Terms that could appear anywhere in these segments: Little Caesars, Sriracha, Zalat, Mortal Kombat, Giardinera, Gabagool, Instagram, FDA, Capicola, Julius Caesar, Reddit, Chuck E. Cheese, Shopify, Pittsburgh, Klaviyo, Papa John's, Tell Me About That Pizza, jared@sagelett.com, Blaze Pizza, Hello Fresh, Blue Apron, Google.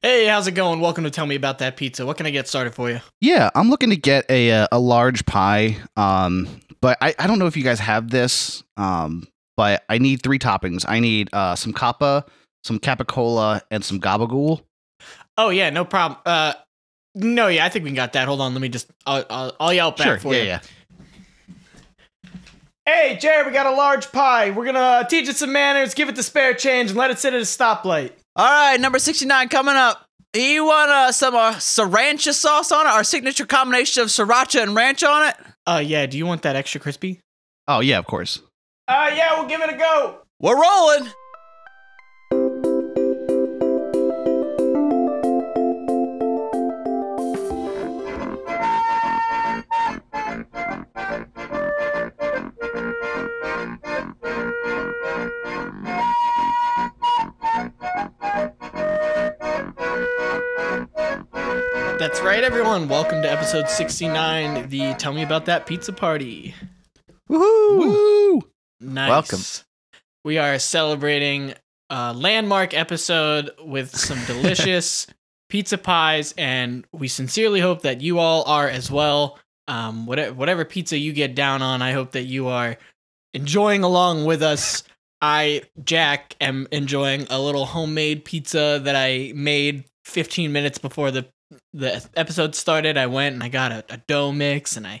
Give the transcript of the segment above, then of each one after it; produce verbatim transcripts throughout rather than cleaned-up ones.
Hey, how's it going? Welcome to Tell Me About That Pizza. What can I get started for you? Yeah, I'm looking to get a a, a large pie, um, but I, I don't know if you guys have this, um, but I need three toppings. I need uh, some Kappa, some Capicola, and some Gabagool. Oh, yeah, no problem. Uh, no, yeah, I think we got that. Hold on, let me just, I'll, I'll, I'll yell back sure, for yeah, you. yeah. Hey, Jared, we got a large pie. We're going to teach it some manners, give it the spare change, and let it sit at a stoplight. All right, number sixty-nine coming up. You want uh, some uh, sriracha sauce on it? Our signature combination of sriracha and ranch on it? Uh, yeah, do you want that extra crispy? Oh, yeah, of course. Uh, yeah, we'll give it a go. We're rolling. That's right, everyone. Welcome to episode sixty-nine, the Tell Me About That Pizza Party. Woohoo! Woo! Nice. Welcome. We are celebrating a landmark episode with some delicious pizza pies, and we sincerely hope that you all are as well. Um, whatever, whatever pizza you get down on, I hope that you are enjoying along with us. I, Jack, am enjoying a little homemade pizza that I made fifteen minutes before the The episode started. I went and I got a, a dough mix and I,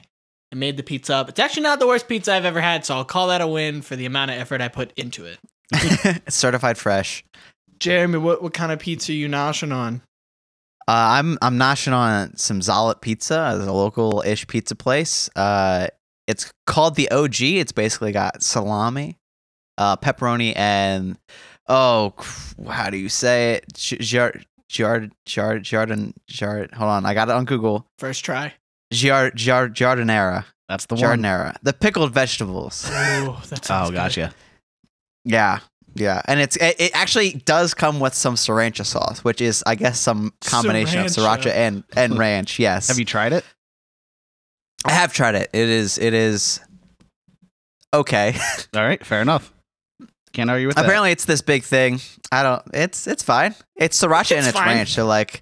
I made the pizza up. It's actually not the worst pizza I've ever had, so I'll call that a win for the amount of effort I put into it. It's certified fresh. Jeremy, what, what kind of pizza are you noshing on? Uh, I'm I'm noshing on some Zalat pizza, a local-ish pizza place. Uh, it's called the O G. It's basically got salami, uh, pepperoni, and oh, how do you say it? Giard. Giard, Giard, Giardin, Giard. Hold on, I got it on Google. First try. Giard, Giard, Giardinera. That's the one. Giardinera. The pickled vegetables. Oh, that's. Oh, gotcha. Good. Yeah, yeah, and it's it, it actually does come with some sriracha sauce, which is, I guess, some combination sriracha. of sriracha and and ranch. Yes. Have you tried it? I have tried it. It is. It is. Okay. All right. Fair enough. Can't argue with that. Apparently, it's this big thing. I don't. It's it's fine. It's sriracha and it's ranch. So like,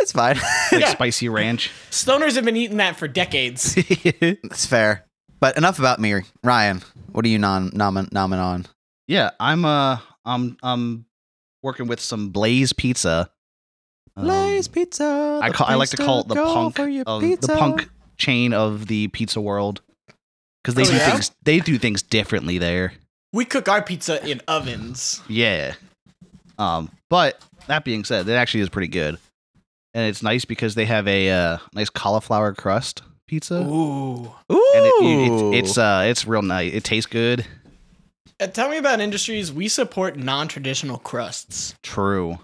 it's fine. Like spicy ranch. Stoners have been eating that for decades. That's fair. But enough about me, Ryan. What are you nom nom nom on? Yeah, I'm uh I'm I'm working with some Blaze Pizza. Um, Blaze Pizza. I call, I like to call it the punk of pizza. the punk chain of the pizza world because they oh, do yeah? things they do things differently there. We cook our pizza in ovens. Yeah. Um, but that being said, it actually is pretty good. And it's nice because they have a uh, nice cauliflower crust pizza. Ooh. Ooh. And it, it, it, it's, uh, it's real nice. It tastes good. Uh, tell me about industries. We support non-traditional crusts. True.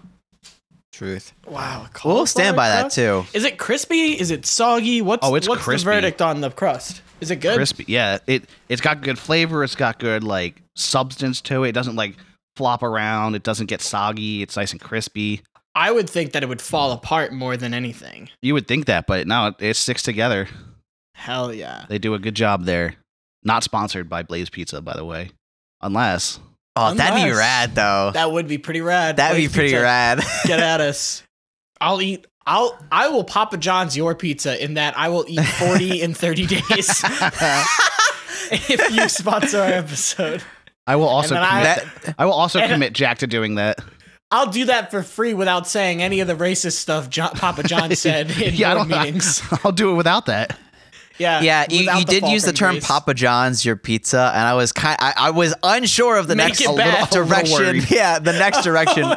Truth. Wow. We'll stand by crust? that, too. Is it crispy? Is it soggy? What's, oh, it's what's crispy. the verdict on the crust? Is it good? Crispy. Yeah. It, it's got good flavor. It's got good, like, substance to it. It doesn't, like, flop around. It doesn't get soggy. It's nice and crispy. I would think that it would fall apart more than anything. You would think that, but no, it, it sticks together. Hell yeah. They do a good job there. Not sponsored by Blaze Pizza, by the way. Unless... Oh, Unless, that'd be rad, though. That would be pretty rad. That'd Blaze be pretty pizza. rad. Get at us. I'll eat... I'll I will Papa John's your pizza in that I will eat forty in thirty days if you sponsor our episode. I will also commit, I, that, I will also commit Jack to doing that. I'll do that for free without saying any of the racist stuff John, Papa John said in yeah, your meetings. I, I'll do it without that. Yeah, yeah. You, you did use the term grace. Papa John's your pizza, and I was kind. I, I was unsure of the Make next a little, direction. Yeah, the next direction.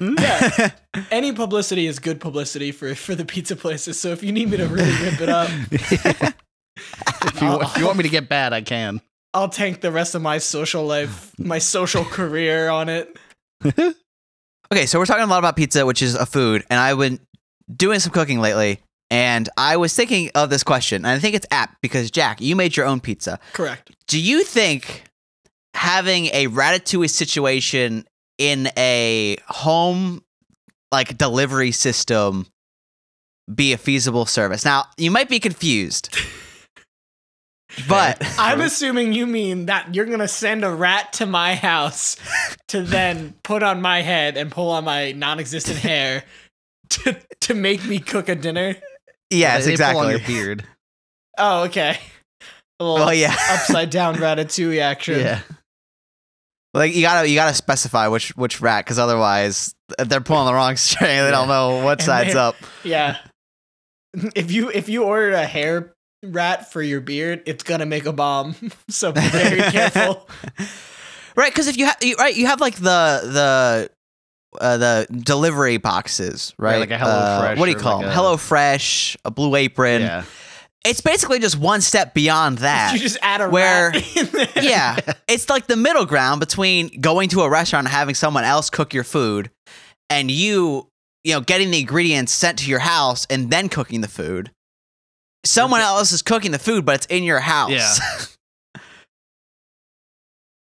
Yeah, any publicity is good publicity for, for the pizza places. So if you need me to really rip it up, yeah. if, you, if you want me to get bad, I can. I'll tank the rest of my social life, my social career on it. Okay, so we're talking a lot about pizza, which is a food, and I've been doing some cooking lately, and I was thinking of this question, and I think it's apt because Jack, you made your own pizza. Correct. Do you think having a ratatouille situation in a home like delivery system be a feasible service? Now, you might be confused But I'm assuming you mean that you're going to send a rat to my house to then put on my head and pull on my non-existent hair to to make me cook a dinner. Yes, they, exactly. They pull on your beard. Oh, okay. A little oh, yeah. upside down ratatouille action. Yeah. Like you gotta you gotta specify which which rat, because otherwise they're pulling the wrong string. They yeah. don't know what and side's up. Yeah. If you if you ordered a hair rat for your beard, it's gonna make a bomb. So be very careful. Right, because if you have right, you have like the the uh, the delivery boxes, right? right like a Hello uh, Fresh. What do you call like them? A... Hello Fresh, a Blue Apron. Yeah. It's basically just one step beyond that. You just add a where, rat in there. Yeah. It's like the middle ground between going to a restaurant and having someone else cook your food and you, you know, getting the ingredients sent to your house and then cooking the food. Someone else is cooking the food, but it's in your house. Yeah.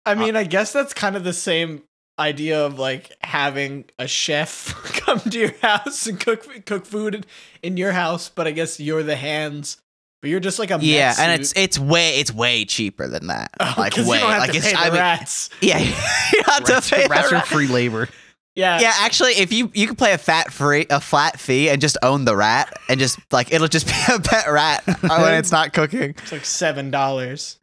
I mean, I guess that's kind of the same idea of like having a chef come to your house and cook cook food in your house, but I guess you're the hands. But you're just like a yeah, suit. And it's it's way it's way cheaper than that. Oh, like way, you don't have like to it's pay the I mean, rats. Yeah, you have rats, to pay rats the are free labor. Yeah, yeah. Actually, if you you could play a fat free a flat fee and just own the rat and just like it'll just be a pet rat when it's not cooking. It's like seven dollars.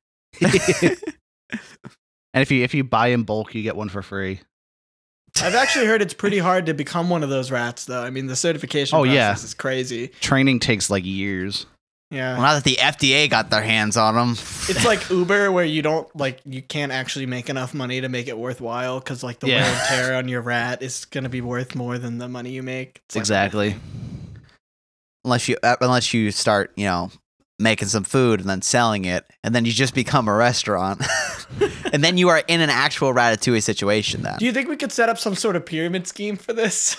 And if you if you buy in bulk, you get one for free. I've actually heard it's pretty hard to become one of those rats, though. I mean, the certification oh, process yeah. is crazy. Training takes like years. Yeah. Well, now that the F D A got their hands on them, it's like Uber, where you don't like you can't actually make enough money to make it worthwhile because like the yeah. wear and tear on your rat is gonna be worth more than the money you make. It's exactly. Like, unless you uh, unless you start you know making some food and then selling it, and then you just become a restaurant, and then you are in an actual ratatouille situation. Then do you think we could set up some sort of pyramid scheme for this?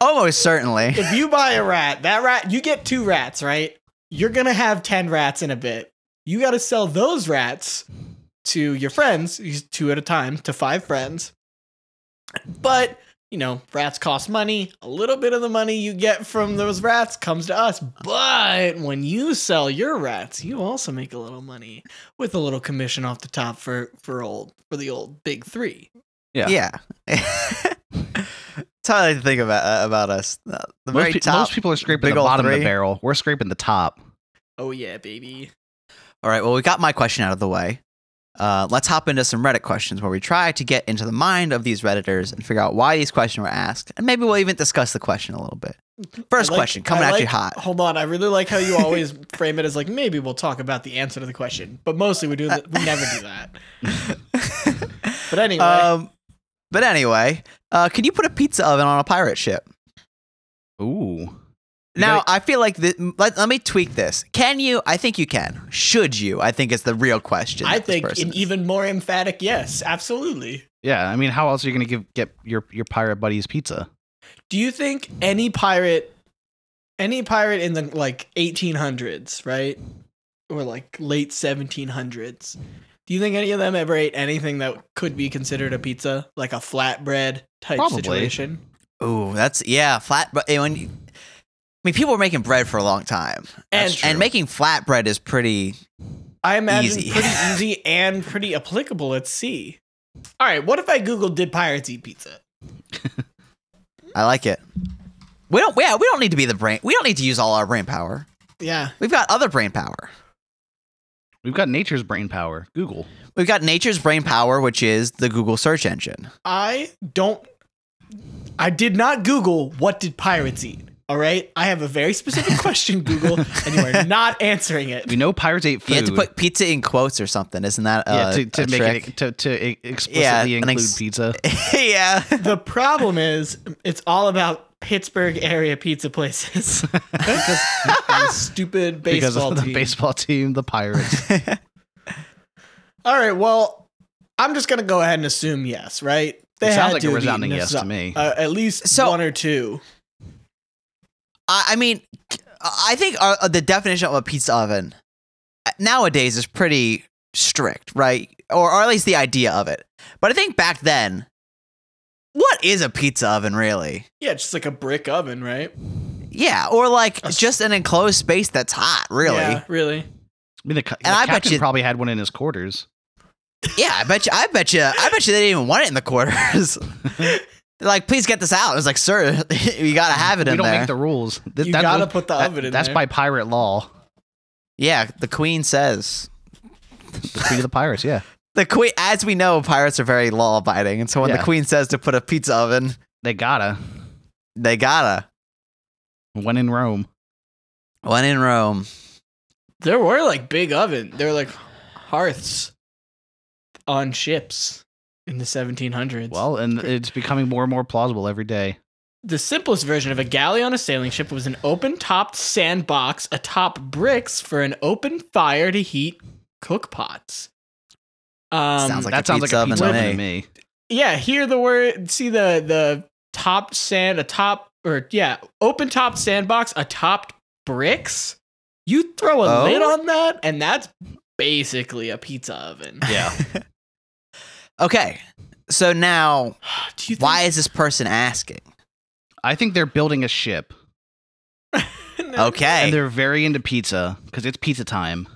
Almost certainly. If you buy a rat, that rat, you get two rats, right? You're going to have ten rats in a bit. You got to sell those rats to your friends, two at a time, to five friends. But, you know, rats cost money. A little bit of the money you get from those rats comes to us. But when you sell your rats, you also make a little money with a little commission off the top for, for old for the old big three. Yeah. Yeah. That's how they think about uh, about us. The most, very pe- top, most people are scraping the bottom three. Of the barrel. We're scraping the top. Oh, yeah, baby. All right. Well, we got my question out of the way. Uh, let's hop into some Reddit questions where we try to get into the mind of these Redditors and figure out why these questions were asked. And maybe we'll even discuss the question a little bit. First like, question coming like, at you hot. Hold on. I really like how you always frame it as like, maybe we'll talk about the answer to the question. But mostly we do. Th- we never do that. But anyway. Um, But anyway, uh, can you put a pizza oven on a pirate ship? Ooh. Now, gotta... I feel like, the, let, let me tweak this. Can you? I think you can. Should you? I think it's the real question. I think an is. even more emphatic yes, absolutely. Yeah, I mean, how else are you going to get your, your pirate buddies pizza? Do you think any pirate, any pirate in the like eighteen hundreds, right? Or like late seventeen hundreds? Do you think any of them ever ate anything that could be considered a pizza, like a flatbread type Probably. situation? Ooh, that's yeah, flatbread. I mean, people were making bread for a long time, and and making flatbread is pretty. I imagine easy. pretty easy and pretty applicable at sea. All right, what if I Googled "did pirates eat pizza"? I like it. We don't. Yeah, we don't need to be the brain. We don't need to use all our brain power. Yeah, we've got other brain power. We've got nature's brain power, Google. We've got nature's brain power, which is the Google search engine. I don't, I did not Google what did pirates eat, all right? I have a very specific question, Google, and you are not answering it. We know pirates ate food. You have to put pizza in quotes or something, isn't that a, yeah, to, to a make trick? It, to, to explicitly yeah, include ex- pizza. Yeah. The problem is, it's all about Pittsburgh area pizza places. Because the stupid baseball because of the team. baseball team, the Pirates. All right, well, I'm just gonna go ahead and assume yes, right? They it sounds like a resounding yes to me. Uh, at least so, one or two. I, I mean, I think uh, the definition of a pizza oven nowadays is pretty strict, right? Or, or at least the idea of it. But I think back then. What is a pizza oven, really? Yeah, just like a brick oven, right? Yeah, or like a just an enclosed space that's hot, really. Yeah, really. I mean, the, the and I bet you probably had one in his quarters. Yeah, I bet you. I bet you. I bet you they didn't even want it in the quarters. Like, please get this out. I was like, sir, you gotta have it we in there. We don't make the rules. Th- you gotta what, put the that, oven in that's there. That's by pirate law. Yeah, the queen says. The queen of the pirates, yeah. The queen, as we know, pirates are very law abiding, and so when yeah. the queen says to put a pizza oven, they gotta. They gotta. When in Rome. When in Rome. There were like big oven. There were like hearths on ships in the seventeen hundreds. Well, and it's becoming more and more plausible every day. The simplest version of a galley on a sailing ship was an open-topped sandbox atop bricks for an open fire to heat cook pots. Um, sounds like that sounds like a pizza oven to me. Yeah, hear the word, see the the top sand, a top, or yeah, open-topped sandbox atop bricks. You throw a oh. lid on that, and that's basically a pizza oven. Yeah. Okay, so now, Do you think- why is this person asking? I think they're building a ship. no, okay. And they're very into pizza because it's pizza time.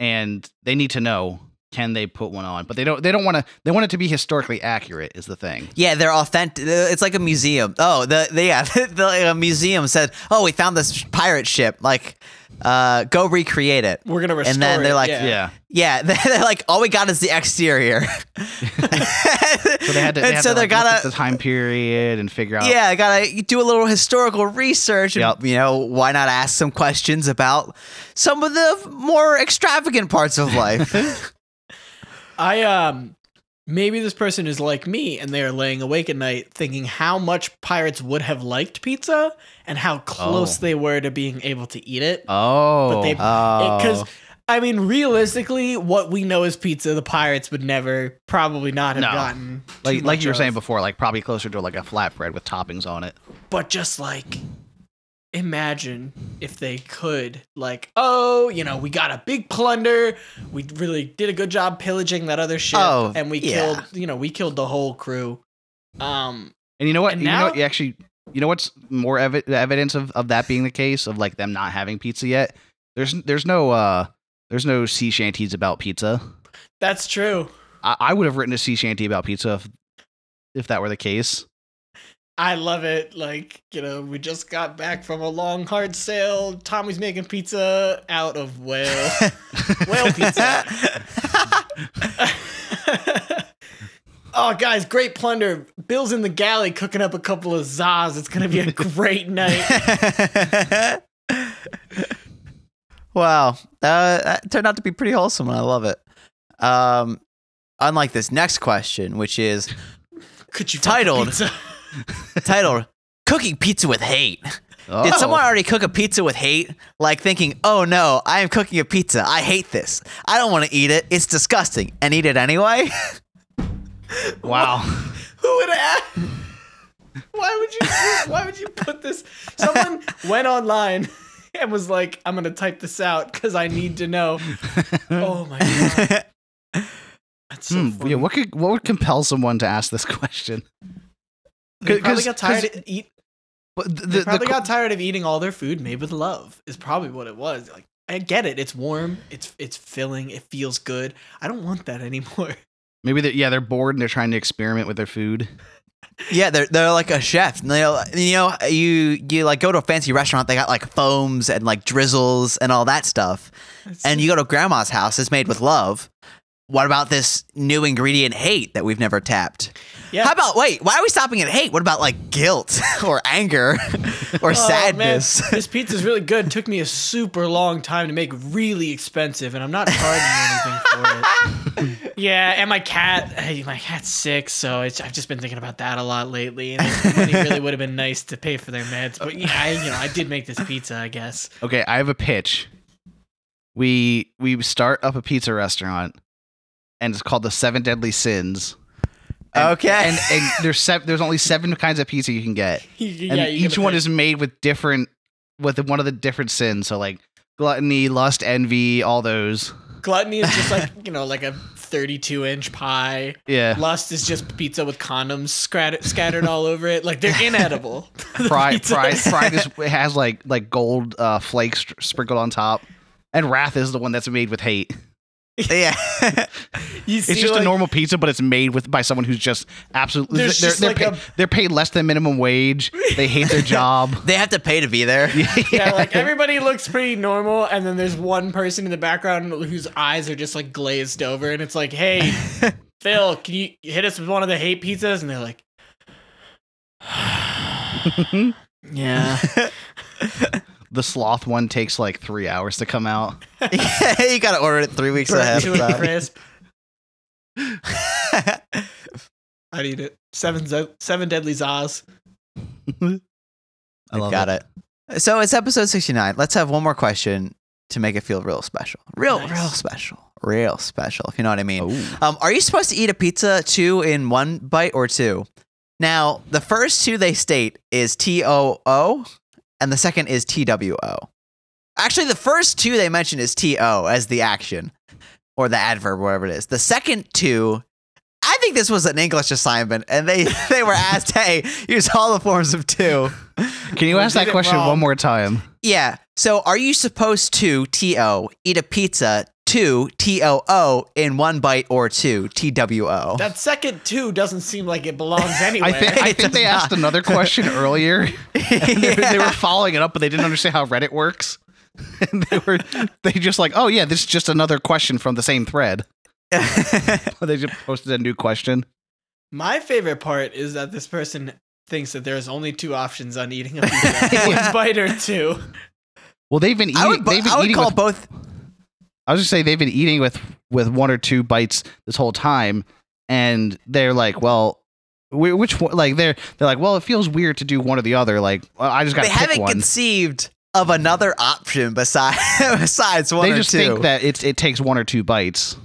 And they need to know, can they put one on? But they don't they don't want to they want it to be historically accurate is the thing. Yeah, they're authentic. It's like a museum. Oh, the, the yeah, the, the a museum said, "Oh, we found this pirate ship." Like uh go recreate it. We're going to restore it. And then they're it, like, yeah. yeah. Yeah, they're like, all we got is the exterior. So they had to, they and had so to like gotta, look at the time period and figure out. Yeah, I gotta do a little historical research. Yep. And, you know, why not ask some questions about some of the more extravagant parts of life? I um, maybe this person is like me, and they are laying awake at night thinking how much pirates would have liked pizza and how close oh. they were to being able to eat it. Oh, but they because. Oh. I mean, realistically, what we know as pizza, the pirates would never, probably not have no. gotten. Like, like you were of. saying before, like probably closer to like a flatbread with toppings on it. But just like, imagine if they could, like, oh, you know, we got a big plunder. We really did a good job pillaging that other ship, oh, and we yeah. killed, you know, we killed the whole crew. Um, and you know what? You now, know what? You actually, you know what's more ev- evidence of, of that being the case of like them not having pizza yet? There's there's no. Uh, There's no sea shanties about pizza. That's true. I, I would have written a sea shanty about pizza if, if that were the case. I love it. Like, you know, we just got back from a long, hard sail. Tommy's making pizza out of whale. Whale pizza. Oh, guys, great plunder. Bill's in the galley cooking up a couple of zahs. It's going to be a great night. Wow, uh, that turned out to be pretty wholesome, and I love it. Um, unlike this next question, which is Could you titled titled "Cooking Pizza with Hate." Oh. Did someone already cook a pizza with hate? Like thinking, "Oh no, I am cooking a pizza. I hate this. I don't want to eat it. It's disgusting," and eat it anyway. Wow, who would have? Why would you? Why would you put this? Someone went online and was like, I'm going to type this out because I need to know. Oh, my God. That's so mm, yeah, what, could, what would compel someone to ask this question? They probably, got tired, of eat, but the, they probably the, got tired of eating all their food made with love is probably what it was. Like, I get it. It's warm. It's it's filling. It feels good. I don't want that anymore. Maybe, they're, yeah, they're bored and they're trying to experiment with their food. Yeah, they're they're like a chef. You know, you know, you you like go to a fancy restaurant. They got like foams and like drizzles and all that stuff. That's and you go to grandma's house. It's made with love. What about this new ingredient hate that we've never tapped? Yeah. How about wait? Why are we stopping at hate? What about like guilt or anger or oh, sadness? Man, this pizza's really good. It took me a super long time to make. Really expensive, and I'm not charging anything for it. Yeah, and my cat, hey, my cat's sick, so it's, I've just been thinking about that a lot lately. And it really, really would have been nice to pay for their meds, but yeah, I, you know, I did make this pizza, I guess. Okay, I have a pitch. We we start up a pizza restaurant. And it's called the Seven Deadly Sins. And, okay. And, and there's seven, there's only seven kinds of pizza you can get. And yeah, each one pick. is made with different, with one of the different sins. So like gluttony, lust, envy, all those. Gluttony is just like, you know, like a thirty-two inch pie. Yeah. Lust is just pizza with condoms scrat- scattered all over it. Like they're inedible. Pride, the pride, pride is, it has like, like gold uh, flakes sprinkled on top. And wrath is the one that's made with hate. Yeah. You see, it's just like, a normal pizza, but it's made with by someone who's just absolutely they're, just they're, like they're, pay, a, they're paid less than minimum wage. They hate their job. They have to pay to be there. Yeah. Yeah, like everybody looks pretty normal, and then there's one person in the background whose eyes are just like glazed over, and it's like, hey, Phil, can you hit us with one of the hate pizzas? And they're like, yeah. The sloth one takes like three hours to come out. Yeah, you gotta order it three weeks ahead. To a crisp. I'd eat it. Seven seven deadly zaws. I love got it. it. So it's episode sixty-nine. Let's have one more question to make it feel real special. Real, nice. real special. Real special, if you know what I mean. Ooh. Um, are you supposed to eat a pizza two in one bite or two? Now, the first two they state is T O O. And the second is T W O. Actually, the first two they mention is T O as the action or the adverb, whatever it is. The second two, I think this was an English assignment, and they, they were asked, hey, use all the forms of two. Can you ask that question one more time? Yeah. So are you supposed to, T O, eat a pizza, two, T O O, in one bite or two, T W O? That second two doesn't seem like it belongs anywhere. I, th- I think they asked another question earlier. And they, yeah. they were following it up, but they didn't understand how Reddit works. And they were they just like, oh, yeah, this is just another question from the same thread. They just posted a new question. My favorite part is that this person thinks that there's only two options on eating a pizza. Yeah. One bite or two. Well, they've been eating. I would, bu- they've been I would eating call with, both. I was just saying they've been eating with, with one or two bites this whole time, and they're like, well, which one? Like they're they're like, well, it feels weird to do one or the other. Like I just got. They pick haven't one. conceived of another option besides besides one. They or just two. think that it's it takes one or two bites.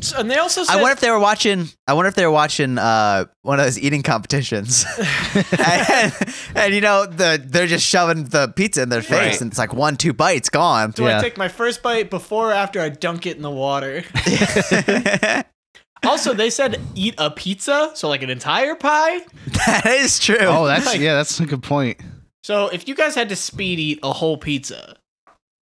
So, and they also said, I wonder if they were watching I wonder if they were watching uh, one of those eating competitions. and, and you know the they're just shoving the pizza in their face, right. And it's like one, two bites gone. Do yeah. I take my first bite before or after I dunk it in the water? Also, they said eat a pizza, so like an entire pie? That is true. Oh, that's like, yeah, that's a good point. So if you guys had to speed eat a whole pizza,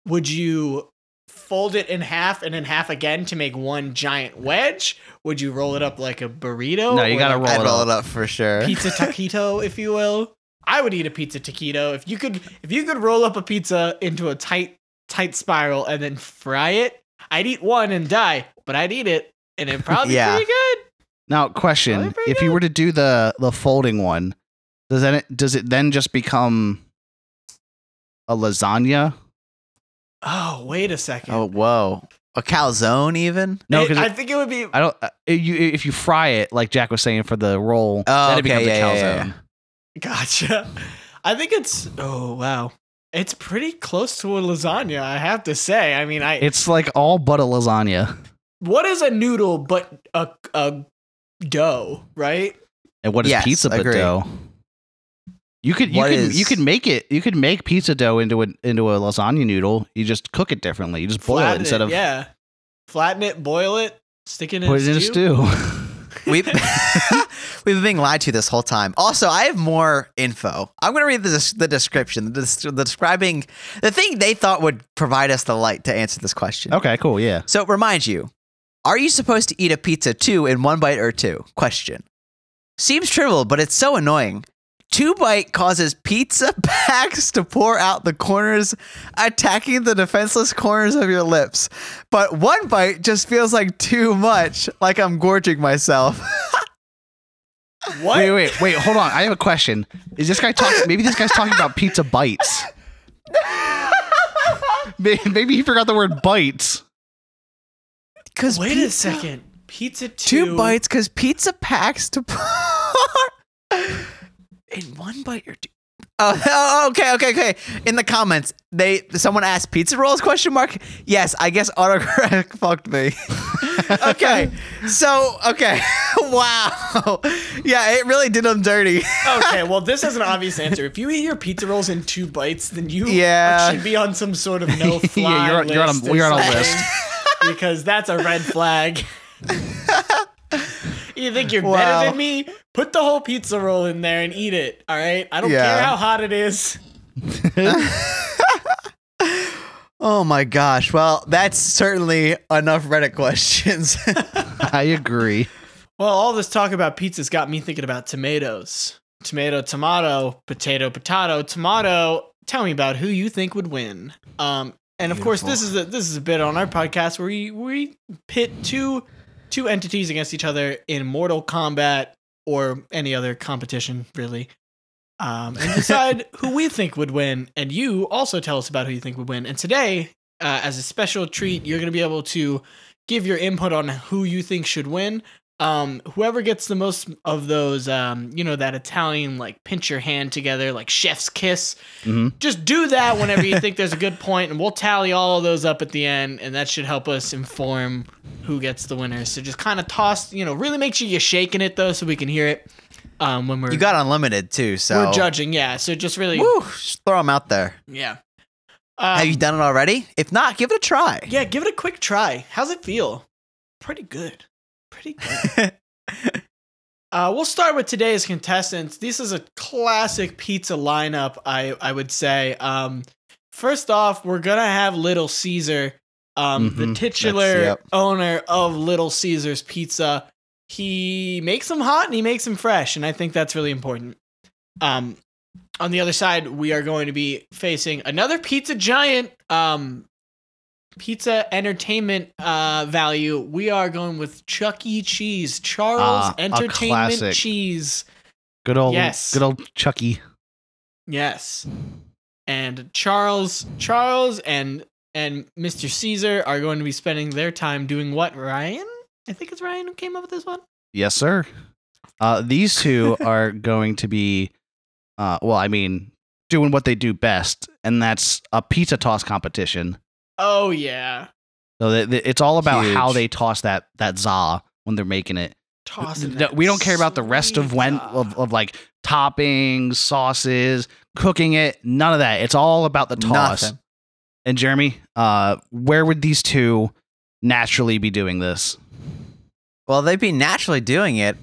would you fold it in half and in half again to make one giant wedge? Would you roll it up like a burrito? No, you gotta roll, I'd it, roll up. it up for sure. Pizza taquito, if you will. I would eat a pizza taquito if you could. If you could roll up a pizza into a tight, tight spiral and then fry it, I'd eat one and die, but I'd eat it and it'd probably be yeah. pretty good. Now, question: If good. you were to do the the folding one, does that does it then just become a lasagna? Oh, wait a second. Oh, whoa. A calzone even? No, because I think it would be... I don't. Uh, you, if you fry it, like Jack was saying, for the roll, oh, that'd okay, become yeah, a calzone. Yeah, yeah. Gotcha. I think it's... Oh, wow. It's pretty close to a lasagna, I have to say. I mean, I... It's like all but a lasagna. What is a noodle but a, a dough, right? And what is yes, pizza but dough? You could you could, you could make it you could make pizza dough into a into a lasagna noodle. You just cook it differently. You just boil it instead of yeah, flatten it, boil it, stick it in a stew. Put it in a stew. We've we've been being lied to this whole time. Also, I have more info. I'm going to read the the description, the, the describing the thing they thought would provide us the light to answer this question. Okay, cool, yeah. So it reminds you, are you supposed to eat a pizza two in one bite or two? Question. Seems trivial, but it's so annoying. Two bite causes pizza packs to pour out the corners, attacking the defenseless corners of your lips. But one bite just feels like too much, like I'm gorging myself. What? Wait, wait, wait, hold on. I have a question. Is this guy talking? Maybe this guy's talking about pizza bites. Maybe he forgot the word bites. Cause wait pizza, a second. Pizza two. Two bites because pizza packs to pour. In one bite or two. Oh, oh, okay, okay, okay. In the comments, they someone asked pizza rolls question mark. Yes, I guess autocorrect fucked me. Okay, so okay, wow, yeah, it really did them dirty. Okay, well, this is an obvious answer. If you eat your pizza rolls in two bites, then you yeah. should be on some sort of no fly yeah, you're, list. You're on a, you're on a list because that's a red flag. You think you're wow. better than me? Put the whole pizza roll in there and eat it, all right? I don't yeah. care how hot it is. Oh my gosh. Well, that's certainly enough Reddit questions. I agree. Well, all this talk about pizzas got me thinking about tomatoes. Tomato, tomato, potato, potato, tomato. Tell me about who you think would win. Um, and of Beautiful. course, this is a, this is a bit on our podcast where we we pit two two entities against each other in Mortal Kombat or any other competition, really. Um, and decide who we think would win, and you also tell us about who you think would win. And today, uh, as a special treat, you're going to be able to give your input on who you think should win. Um, whoever gets the most of those, um, you know, that Italian, like, pinch your hand together, like chef's kiss. Mm-hmm. Just do that whenever you think there's a good point, and we'll tally all of those up at the end, and that should help us inform who gets the winner. So just kind of toss, you know, really make sure you're shaking it, though, so we can hear it. Um, when we're you got unlimited too, so we're judging, yeah. So just really, Woo, just throw them out there. Yeah. Um, Have you done it already? If not, give it a try. Yeah, give it a quick try. How's it feel? Pretty good. Pretty good. uh, we'll start with today's contestants. This is a classic pizza lineup. I I would say. Um, first off, we're gonna have Little Caesar, um, mm-hmm. the titular yep. owner of Little Caesar's Pizza. He makes them hot and he makes them fresh, and I think that's really important. Um, on the other side, we are going to be facing another pizza giant, um, pizza entertainment uh, value. We are going with Chuck E. Cheese, Charles uh, Entertainment Cheese. Good old, yes. good old Chuck E. Yes, and Charles, Charles, and and Mister Caesar are going to be spending their time doing what, Ryan? I think it's Ryan who came up with this one. Yes, sir. Uh, these two are going to be, uh, well, I mean, doing what they do best, and that's a pizza toss competition. Oh, yeah. So the, the, it's all about Huge. how they toss that that za when they're making it. Tossing it. We don't care about the rest of when of, of like toppings, sauces, cooking it, none of that. It's all about the toss. Nothing. And Jeremy, uh, where would these two naturally be doing this? Well, they'd be naturally doing it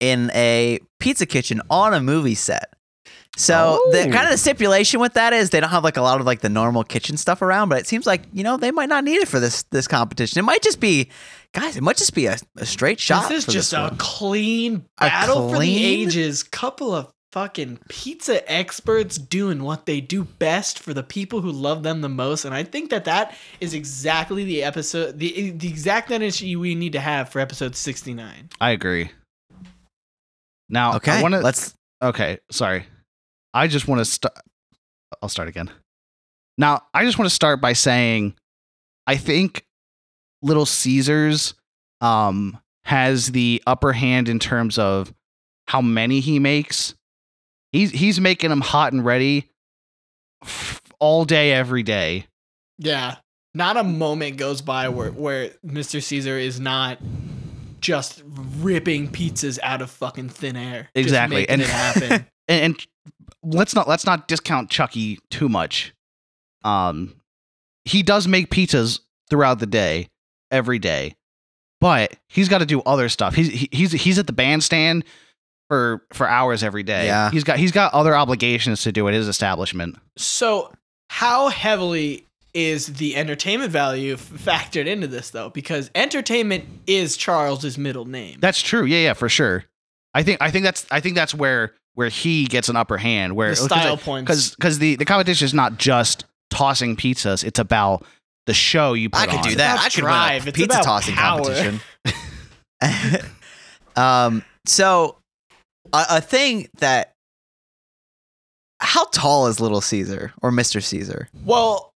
in a pizza kitchen on a movie set. So oh. the kind of the stipulation with that is they don't have like a lot of like the normal kitchen stuff around, but it seems like, you know, they might not need it for this this competition. It might just be, guys, it might just be a, a straight shot. This is just this a one. clean battle a clean? for the ages. Couple of fucking pizza experts doing what they do best for the people who love them the most, and I think that that is exactly the episode the, the exact energy we need to have for episode sixty-nine. I agree. Now okay I wanna, let's okay sorry I just want to start I'll start again now I just want to start by saying I think Little Caesars um has the upper hand in terms of how many he makes. He's he's making them hot and ready all day, every day. Yeah. Not a moment goes by where, where Mister Caesar is not just ripping pizzas out of fucking thin air. Exactly. And, it happen. and and let's not let's not discount Chuck E. too much. Um he does make pizzas throughout the day, every day. But he's got to do other stuff. He's he, he's he's at the bandstand for for hours every day. Yeah. He's got he's got other obligations to do at his establishment. So how heavily is the entertainment value factored into this though? Because entertainment is Charles's middle name. That's true. Yeah, yeah, for sure. I think I think that's I think that's where where he gets an upper hand, where the style points. Cuz cuz the the competition is not just tossing pizzas, it's about the show you put on. I could on. do that. I could drive. Win a pizza tossing power. competition. um so A thing that, how tall is Little Caesar or Mister Caesar? Well,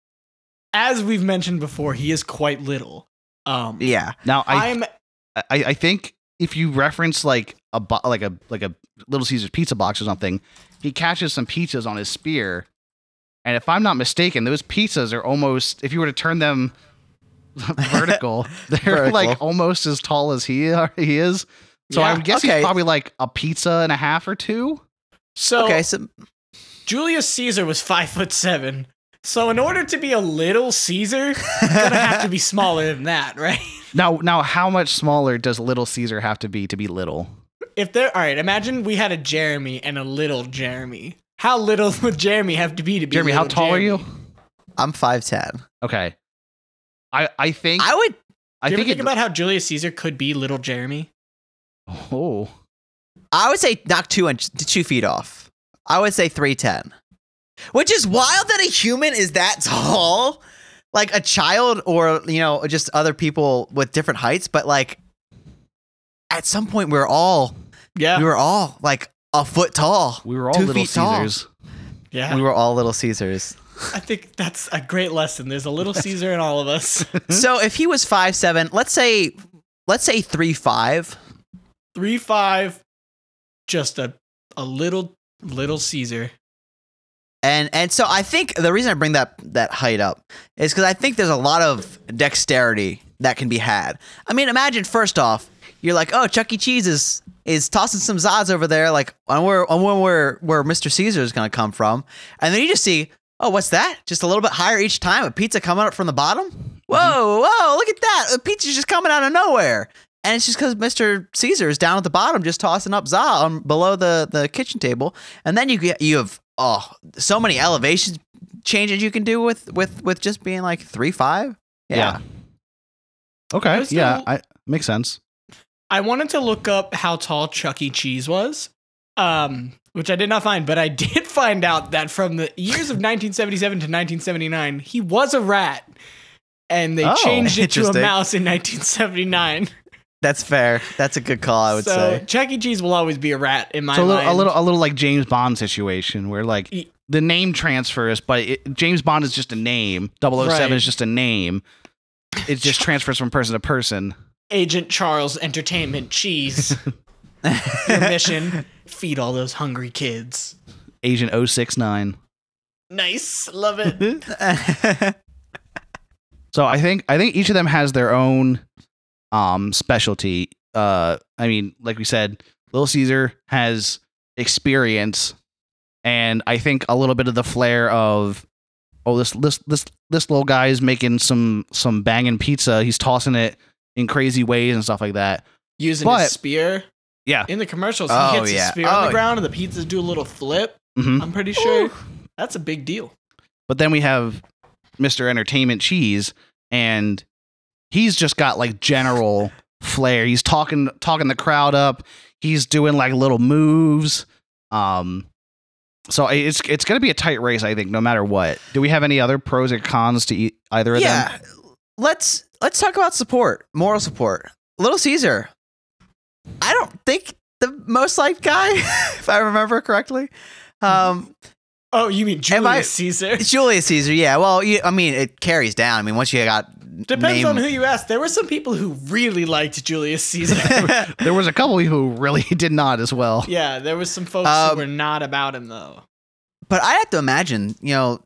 as we've mentioned before, he is quite little. Um, yeah. Now I, I'm, I, I think if you reference like a bo- like a like a Little Caesar's pizza box or something, he catches some pizzas on his spear, and if I'm not mistaken, those pizzas are almost, if you were to turn them vertical, they're vertical. like almost as tall as he are, he is. So yeah, I would guess okay. he's probably like a pizza and a half or two. So, okay, so Julius Caesar was five foot seven. So in order to be a Little Caesar, it's gonna have to be smaller than that, right? Now, now, how much smaller does Little Caesar have to be to be little? If they're all right, imagine we had a Jeremy and a little Jeremy. How little would Jeremy have to be to be? Jeremy, little how tall Jeremy? are you? I'm five ten. Okay. I, I think I would. I think, think about how Julius Caesar could be little Jeremy. Oh, I would say knock two inch, two feet off. I would say three ten, which is wild that a human is that tall, like a child or, you know, just other people with different heights. But like at some point we we're all, yeah, we were all like a foot tall. We were all little Caesars. Tall. Yeah, we were all little Caesars. I think that's a great lesson. There's a little Caesar in all of us. So if he was five seven, let's say, let's say three five. three five, just a a little little Caesar. And and so I think the reason I bring that that height up is because I think there's a lot of dexterity that can be had. I mean, imagine first off, you're like, oh, Chuck E. Cheese is is tossing some Zods over there, like on where on where where Mister Caesar is gonna come from, and then you just see, oh, what's that? Just a little bit higher each time. A pizza coming up from the bottom. Whoa, mm-hmm. Whoa! Look at that. A pizza's just coming out of nowhere, and it's just because Mister Caesar is down at the bottom, just tossing up za um, below the, the kitchen table, and then you get you have oh so many elevation changes you can do with with, with just being like three five. Yeah. yeah. Okay. Yeah, little, I makes sense. I wanted to look up how tall Chuck E. Cheese was. Um, which I did not find, but I did find out that from the years of nineteen seventy-seven to nineteen seventy-nine, he was a rat, and they oh, changed it to a mouse in nineteen seventy-nine. That's fair. That's a good call, I would so, say. Chuck E. Cheese will always be a rat in my so a little, mind. A little, a little like James Bond situation, where like e- the name transfers, but it, James Bond is just a name. double oh seven right. is just a name. It just transfers from person to person. Agent Charles Entertainment Cheese. Your mission. Feed all those hungry kids. Agent oh six nine. Nice. Love it. So I think I think each of them has their own um specialty. Uh I mean, like we said, Little Caesar has experience, and I think a little bit of the flair of oh this this this this little guy is making some some banging pizza. He's tossing it in crazy ways and stuff like that. Using but, his spear. Yeah. In the commercials, oh, he hits yeah. a spear oh, on the ground and the pizzas do a little flip. Mm-hmm. I'm pretty sure Ooh. That's a big deal. But then we have Mister Entertainment Cheese, and he's just got like general flair. He's talking talking the crowd up. He's doing like little moves. Um so it's it's going to be a tight race, I think, no matter what. Do we have any other pros or cons to e- either of yeah. them? Yeah. Let's let's talk about support. Moral support. Little Caesar. I don't think the most liked guy, if I remember correctly. Um, oh, you mean Julius I, Caesar? Julius Caesar, yeah. Well, you, I mean, it carries down. I mean, once you got... Depends named, on who you ask. There were some people who really liked Julius Caesar. There was a couple who really did not as well. Yeah, there was some folks um, who were not about him, though. But I have to imagine, you know,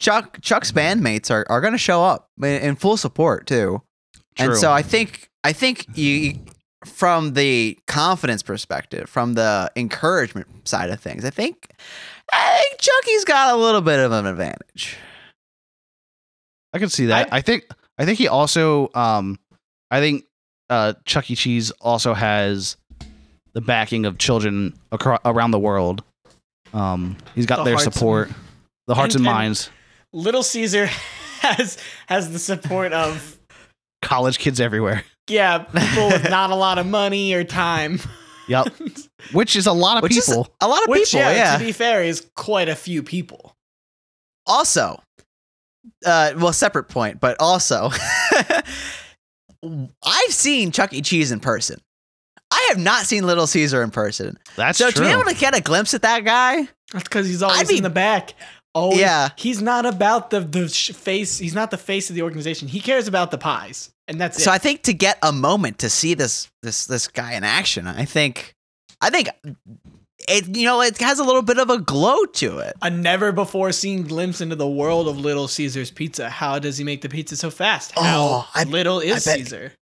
Chuck Chuck's bandmates are, are going to show up in, in full support, too. True. And so I think, I think you... you from the confidence perspective, from the encouragement side of things, I think, I think Chucky's got a little bit of an advantage. I can see that. I, I think. I think he also. Um, I think uh, Chuck E. Cheese also has the backing of children across, around the world. Um, he's got the their support, and, the hearts and, and minds. And Little Caesar has has the support of college kids everywhere. Yeah, people with not a lot of money or time. Yep. Which is a lot of Which people. A lot of Which, people, yeah, yeah. To be fair, is quite a few people. Also, uh, well, separate point, but also, I've seen Chuck E. Cheese in person. I have not seen Little Caesar in person. That's so true. So to be able to get a glimpse at that guy. That's because he's always I'd be, in the back. Always, yeah. He's not about the, the face. He's not the face of the organization. He cares about the pies. And that's it. So I think to get a moment to see this this this guy in action, I think I think it you know it has a little bit of a glow to it. A never before seen glimpse into the world of Little Caesar's pizza. How does he make the pizza so fast? How oh, I, little is I bet, Caesar?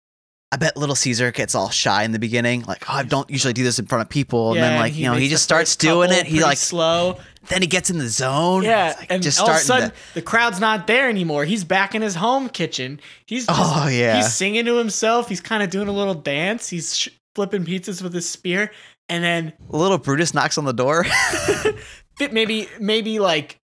I bet Little Caesar gets all shy in the beginning, like oh, I don't usually do this in front of people, and yeah, then like and you know he just starts doing it. He like slow. Then he gets in the zone. Yeah, like and just all of a sudden, to... the crowd's not there anymore. He's back in his home kitchen. He's just, oh yeah, he's singing to himself. He's kind of doing a little dance. He's sh- flipping pizzas with his spear, and then little Brutus knocks on the door. Maybe, maybe like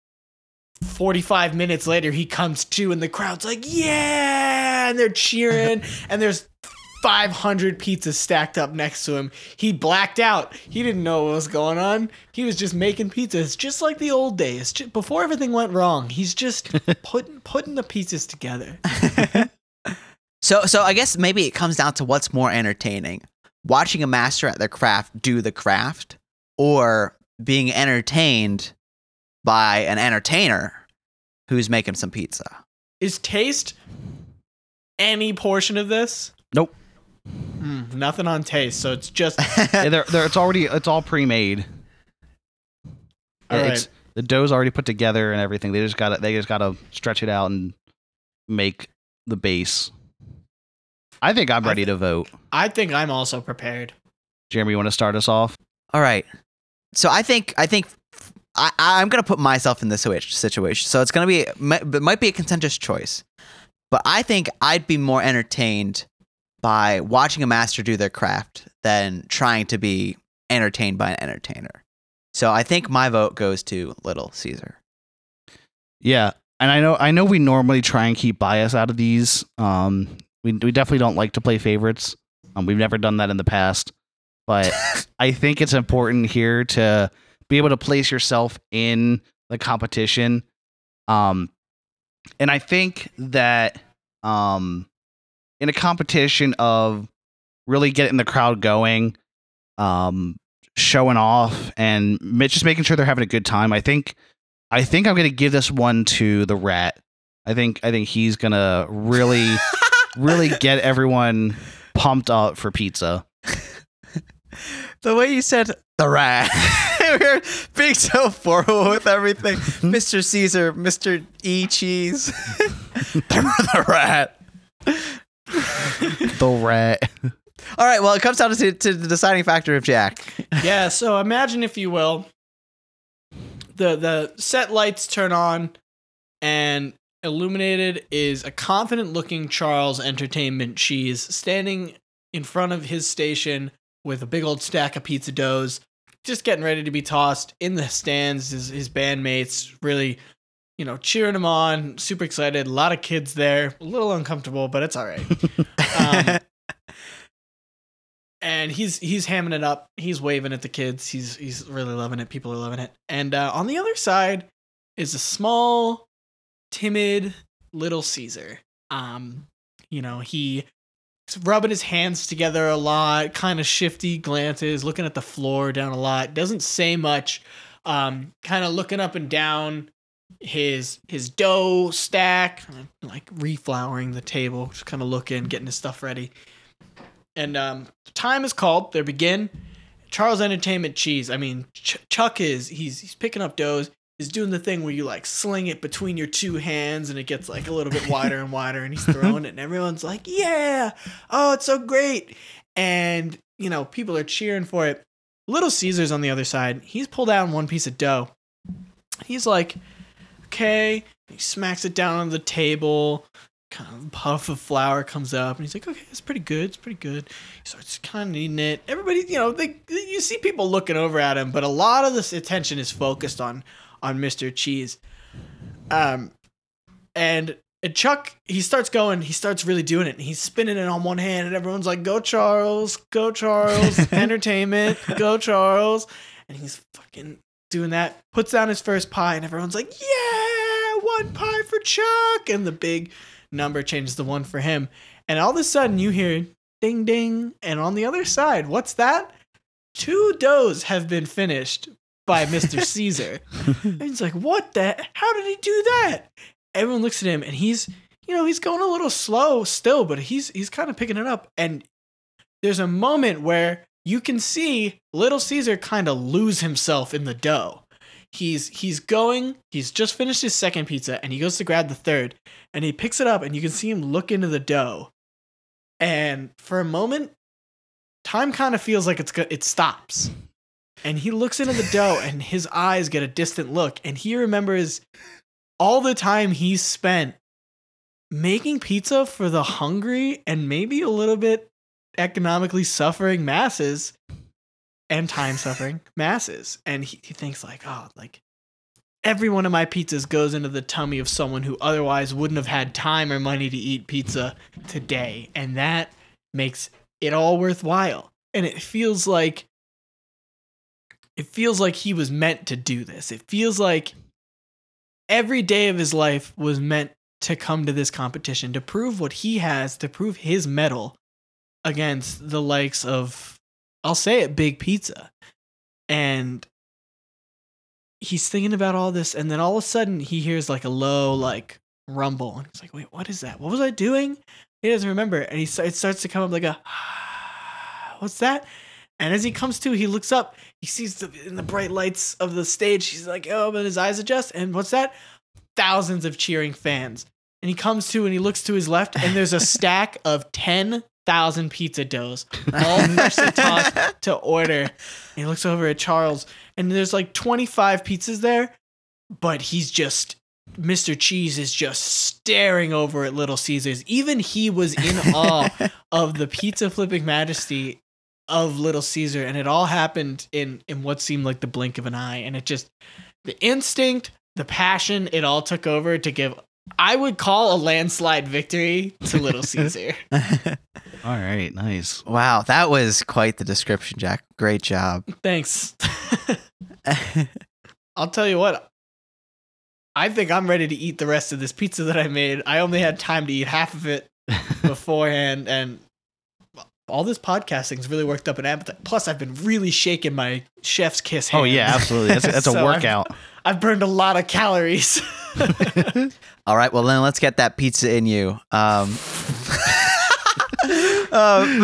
forty-five minutes later, he comes to and the crowd's like, yeah, and they're cheering. And there's five hundred pizzas stacked up next to him. He blacked out. He didn't know what was going on. He was just making pizzas, just like the old days, just before everything went wrong. He's just putting putting the pizzas together. so, so I guess maybe it comes down to what's more entertaining: watching a master at their craft do the craft, or being entertained by an entertainer who's making some pizza. Is taste any portion of this? Nope. Mm, nothing on taste, so it's just yeah, they're, they're, it's already it's all pre-made. All it's, right. The dough's already put together and everything. They just got they just got to stretch it out and make the base. I think I'm ready th- to vote. I think I'm also prepared. Jeremy, you want to start us off? All right. So I think I think I, I'm gonna put myself in this situation. So it's gonna be it might be a contentious choice, but I think I'd be more entertained by watching a master do their craft than trying to be entertained by an entertainer. So I think my vote goes to Little Caesar. Yeah, and I know I know we normally try and keep bias out of these. Um, we we definitely don't like to play favorites. Um, we've never done that in the past, but I think it's important here to be able to place yourself in the competition. Um, and I think that um. in a competition of really getting the crowd going, um, showing off, and just making sure they're having a good time, I think, I think I'm gonna give this one to the Rat. I think, I think he's gonna really, really get everyone pumped up for pizza. The way you said the Rat, we're being so formal with everything, Mister Caesar, Mister E. Cheese, the Rat. The Rat. All right, well, it comes down to, to the deciding factor of Jack. Yeah, so imagine, if you will, the the set lights turn on, and illuminated is a confident-looking Charles Entertainment Cheese standing in front of his station with a big old stack of pizza doughs, just getting ready to be tossed. In the stands, his, his bandmates really, you know, cheering him on, super excited. A lot of kids there, a little uncomfortable, but it's all right. Um, and he's he's hamming it up. He's waving at the kids. He's he's really loving it. People are loving it. And uh, on the other side is a small, timid Little Caesar. Um, you know, he's rubbing his hands together a lot, kind of shifty glances, looking at the floor down a lot. Doesn't say much. Um, kind of looking up and down his his dough stack, like reflowering the table, just kind of looking, getting his stuff ready. And um time is called. They begin. Charles Entertainment Cheese, I mean Ch- Chuck is he's he's picking up doughs. He's doing the thing where you like sling it between your two hands and it gets like a little bit wider and wider, and he's throwing it, and everyone's like, yeah, oh, it's so great. And you know, people are cheering for it. Little Caesar's on the other side. He's pulled out one piece of dough. He's like, okay, he smacks it down on the table, kind of a puff of flour comes up, and he's like, okay, it's pretty good, it's pretty good. He starts kind of eating it. Everybody, you know, they, you see people looking over at him, but a lot of this attention is focused on on Mister Cheese. Um, and, and Chuck, he starts going, he starts really doing it, and he's spinning it on one hand, and everyone's like, go Charles, go Charles, entertainment, go Charles. And he's fucking doing that, puts down his first pie, and everyone's like, yeah, one pie for Chuck, and the big number changes to one for him. And all of a sudden you hear ding ding, and on the other side, what's that? Two doughs have been finished by Mister Caesar. And he's like, what the, how did he do that? Everyone looks at him, and he's, you know, he's going a little slow still, but he's he's kind of picking it up. And there's a moment where you can see Little Caesar kind of lose himself in the dough. He's he's going, he's just finished his second pizza, and he goes to grab the third, and he picks it up, and you can see him look into the dough. And for a moment, time kind of feels like it's go- it stops. And he looks into the dough, and his eyes get a distant look, and he remembers all the time he spent making pizza for the hungry and maybe a little bit economically suffering masses and time suffering masses. And he, he thinks like, oh, like every one of my pizzas goes into the tummy of someone who otherwise wouldn't have had time or money to eat pizza today. And that makes it all worthwhile. And it feels like, it feels like he was meant to do this. It feels like every day of his life was meant to come to this competition, to prove what he has, to prove his mettle against the likes of, I'll say it, Big Pizza. And he's thinking about all this, and then all of a sudden he hears like a low like rumble, and he's like, wait, what is that? What was I doing? He doesn't remember. And he it starts to come up like a, what's that? And as he comes to, he looks up, he sees the, in the bright lights of the stage, he's like, oh, but his eyes adjust, and what's that? Thousands of cheering fans. And he comes to and he looks to his left, and there's a stack of ten thousand pizza doughs, all freshly tossed to order. And he looks over at Charles, and there's like twenty-five pizzas there, but he's just, Mister Cheese is just staring over at Little Caesars. Even he was in awe of the pizza flipping majesty of Little Caesar, and it all happened in in what seemed like the blink of an eye. And it just, the instinct, the passion, it all took over to give, I would call, a landslide victory to Little Caesar. All right, nice. Wow, that was quite the description, Jack. Great job. Thanks. I'll tell you what, I think I'm ready to eat the rest of this pizza that I made. I only had time to eat half of it beforehand, and all this podcasting's really worked up an appetite. Plus, I've been really shaking my chef's kiss hand. Oh, yeah, absolutely. That's, that's so a workout. I've, I've burned a lot of calories. All right, well, then let's get that pizza in you. Um, um,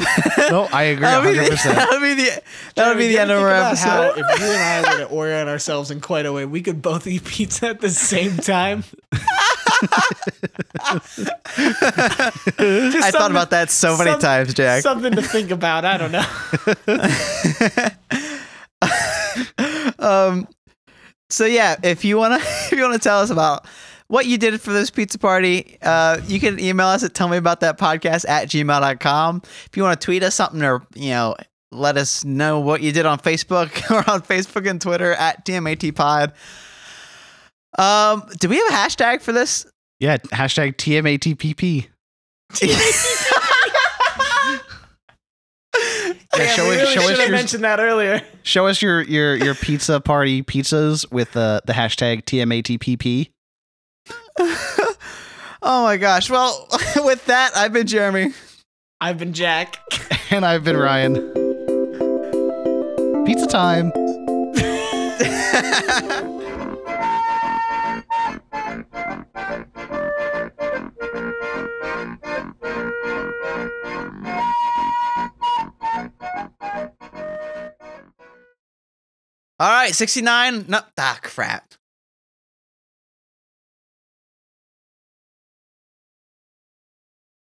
no, I agree one hundred percent. Be the, that would be the, that would be the end of our episode. How, if you and I were to orient ourselves in quite a way, we could both eat pizza at the same time. I thought about that so many times, Jack. Something to think about. I don't know. um. So yeah, if you wanna, if you wanna tell us about what you did for this pizza party, uh, you can email us at tell me about that podcast at gmail dot com. If you wanna tweet us something, or you know, let us know what you did on Facebook. We're on Facebook and Twitter at T M A T Pod. Um, do we have a hashtag for this? Yeah, hashtag T M A T P P. Yeah, show we us, really show should us have your, mentioned that earlier. Show us your your your pizza party pizzas with uh, the hashtag T M A T P P. Oh my gosh! Well, with that, I've been Jeremy. I've been Jack. And I've been Ryan. Pizza time. All right, sixty-nine. No, ah, crap.